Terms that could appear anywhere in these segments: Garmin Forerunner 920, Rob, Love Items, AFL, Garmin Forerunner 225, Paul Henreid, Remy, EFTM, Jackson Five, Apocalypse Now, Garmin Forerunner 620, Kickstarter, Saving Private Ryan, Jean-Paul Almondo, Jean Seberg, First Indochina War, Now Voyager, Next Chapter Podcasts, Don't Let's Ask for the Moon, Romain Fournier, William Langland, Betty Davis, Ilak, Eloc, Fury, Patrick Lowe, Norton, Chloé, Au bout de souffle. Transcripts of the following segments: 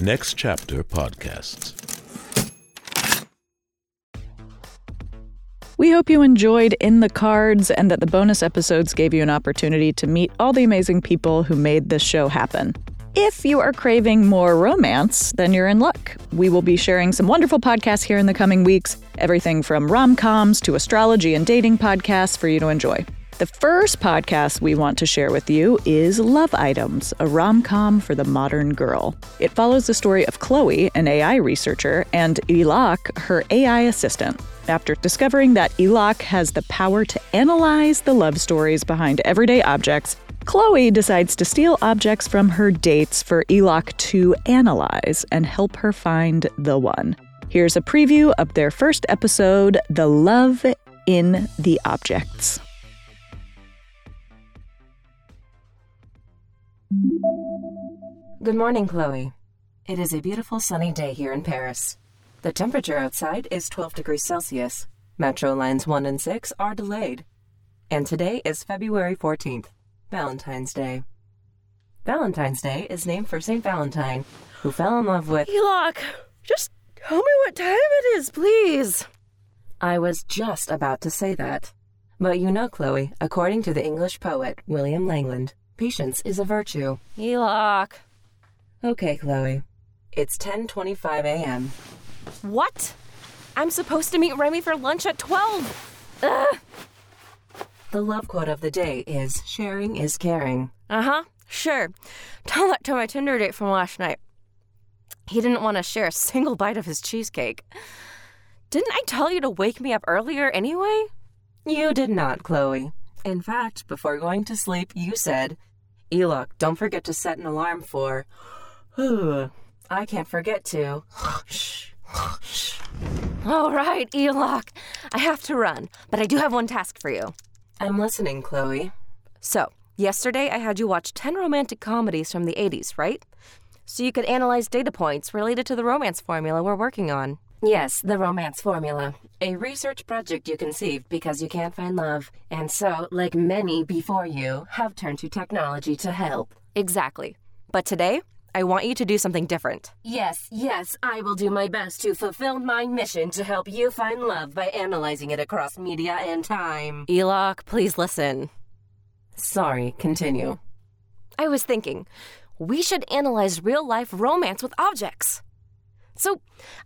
Next Chapter Podcasts. We hope you enjoyed In the Cards and that the bonus episodes gave you an opportunity to meet all the amazing people who made this show happen. If you are craving more romance, then you're in luck. We will be sharing some wonderful podcasts here in the coming weeks, everything from rom-coms to astrology and dating podcasts for you to enjoy. The first podcast we want to share with you is Love Items, a rom-com for the modern girl. It follows the story of Chloé, an AI researcher, and Ilak, her AI assistant. After discovering that Ilak has the power to analyze the love stories behind everyday objects, Chloé decides to steal objects from her dates for Ilak to analyze and help her find the one. Here's a preview of their first episode, The Love in the Objects. Good morning, Chloé. It is a beautiful sunny day here in Paris. The temperature outside is 12 degrees Celsius. Metro lines 1 and 6 are delayed. And today is February 14th, Valentine's Day. Valentine's Day is named for St. Valentine, who fell in love with... Ilak, just tell me what time it is, please. I was just about to say that. But you know, Chloé, according to the English poet William Langland, patience is a virtue. Ilak. Okay, Chloé. It's 10:25 a.m. What? I'm supposed to meet Remy for lunch at 12. Ugh. The love quote of the day is, sharing is caring. Uh-huh, sure. Tell that to my Tinder date from last night. He didn't want to share a single bite of his cheesecake. Didn't I tell you to wake me up earlier anyway? You did not, Chloé. In fact, before going to sleep, you said... Ilak, don't forget to set an alarm for... I can't forget to... All right, Ilak. I have to run, but I do have one task for you. I'm listening, Chloé. So, yesterday I had you watch 10 romantic comedies from the 80s, right? So you could analyze data points related to the romance formula we're working on. Yes, the romance formula. A research project you conceived because you can't find love, and so, like many before you, have turned to technology to help. Exactly. But today, I want you to do something different. Yes, I will do my best to fulfill my mission to help you find love by analyzing it across media and time. Ilak, please listen. Sorry, continue. I was thinking, we should analyze real-life romance with objects. So,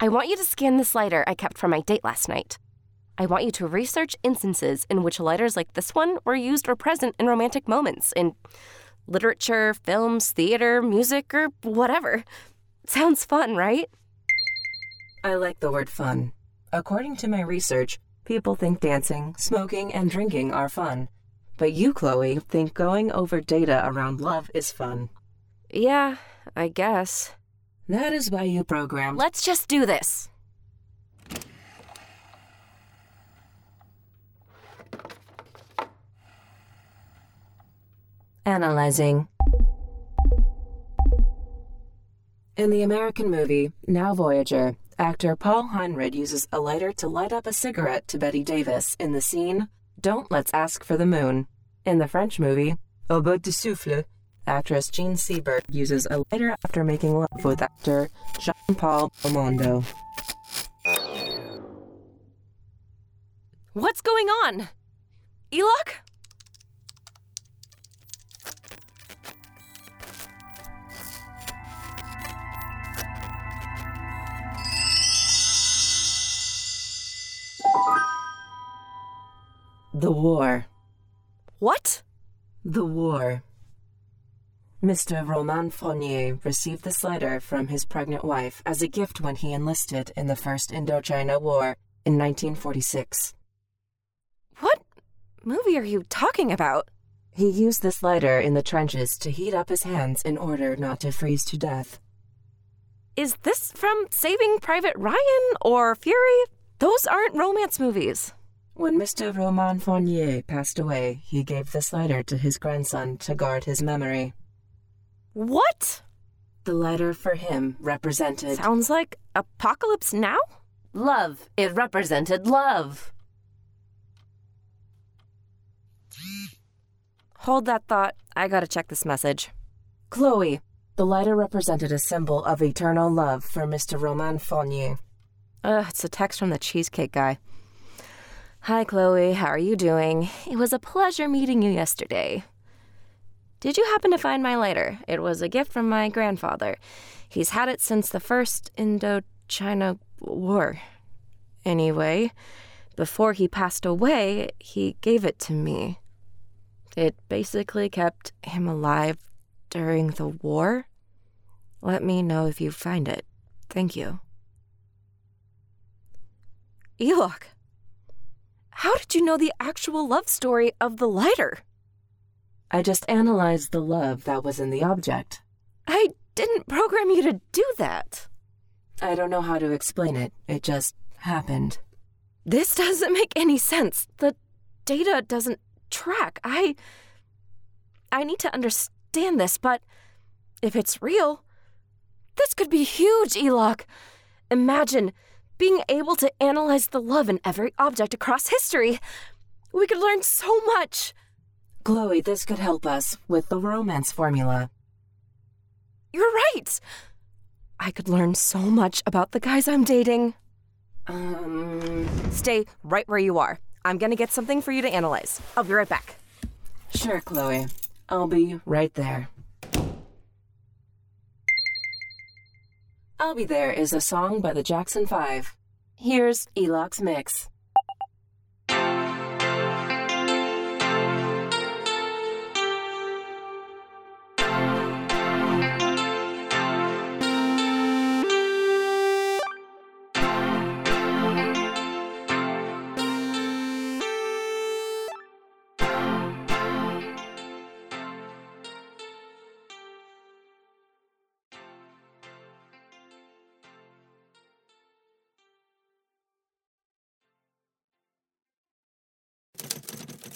I want you to scan this lighter I kept from my date last night. I want you to research instances in which lighters like this one were used or present in romantic moments in literature, films, theater, music, or whatever. Sounds fun, right? I like the word fun. According to my research, people think dancing, smoking, and drinking are fun. But you, Chloé, think going over data around love is fun. Yeah, I guess. That is why you programmed... Let's just do this. Analyzing. In the American movie, Now Voyager, actor Paul Henreid uses a lighter to light up a cigarette to Betty Davis in the scene, Don't Let's Ask for the Moon. In the French movie, Au bout de souffle, actress Jean Seberg uses a lighter after making love with actor Jean-Paul Almondo. What's going on? Ilak? The war. What? The war. Mr. Romain Fournier received this letter from his pregnant wife as a gift when he enlisted in the First Indochina War in 1946. What movie are you talking about? He used this lighter in the trenches to heat up his hands in order not to freeze to death. Is this from Saving Private Ryan or Fury? Those aren't romance movies. When Mr. Romain Fournier passed away, he gave this lighter to his grandson to guard his memory. What? The letter for him represented... Sounds like Apocalypse Now? Love. It represented love. Hold that thought. I gotta check this message. Chloé, The lighter represented a symbol of eternal love for Mr. Romain Fournier. It's a text from the cheesecake guy. Hi, Chloé. How are you doing? It was a pleasure meeting you yesterday. Did you happen to find my lighter? It was a gift from my grandfather. He's had it since the First Indochina War. Anyway, before he passed away, he gave it to me. It basically kept him alive during the war. Let me know if you find it. Thank you. Elok, how did you know the actual love story of the lighter? I just analyzed the love that was in the object. I didn't program you to do that. I don't know how to explain it. It just happened. This doesn't make any sense. The data doesn't track. I need to understand this, but if it's real, this could be huge, Elok. Imagine being able to analyze the love in every object across history. We could learn so much. Chloé, this could help us with the romance formula. You're right. I could learn so much about the guys I'm dating. Stay right where you are. I'm gonna get something for you to analyze. I'll be right back. Sure, Chloé. I'll be right there. I'll Be There is a song by the Jackson Five. Here's Elok's mix.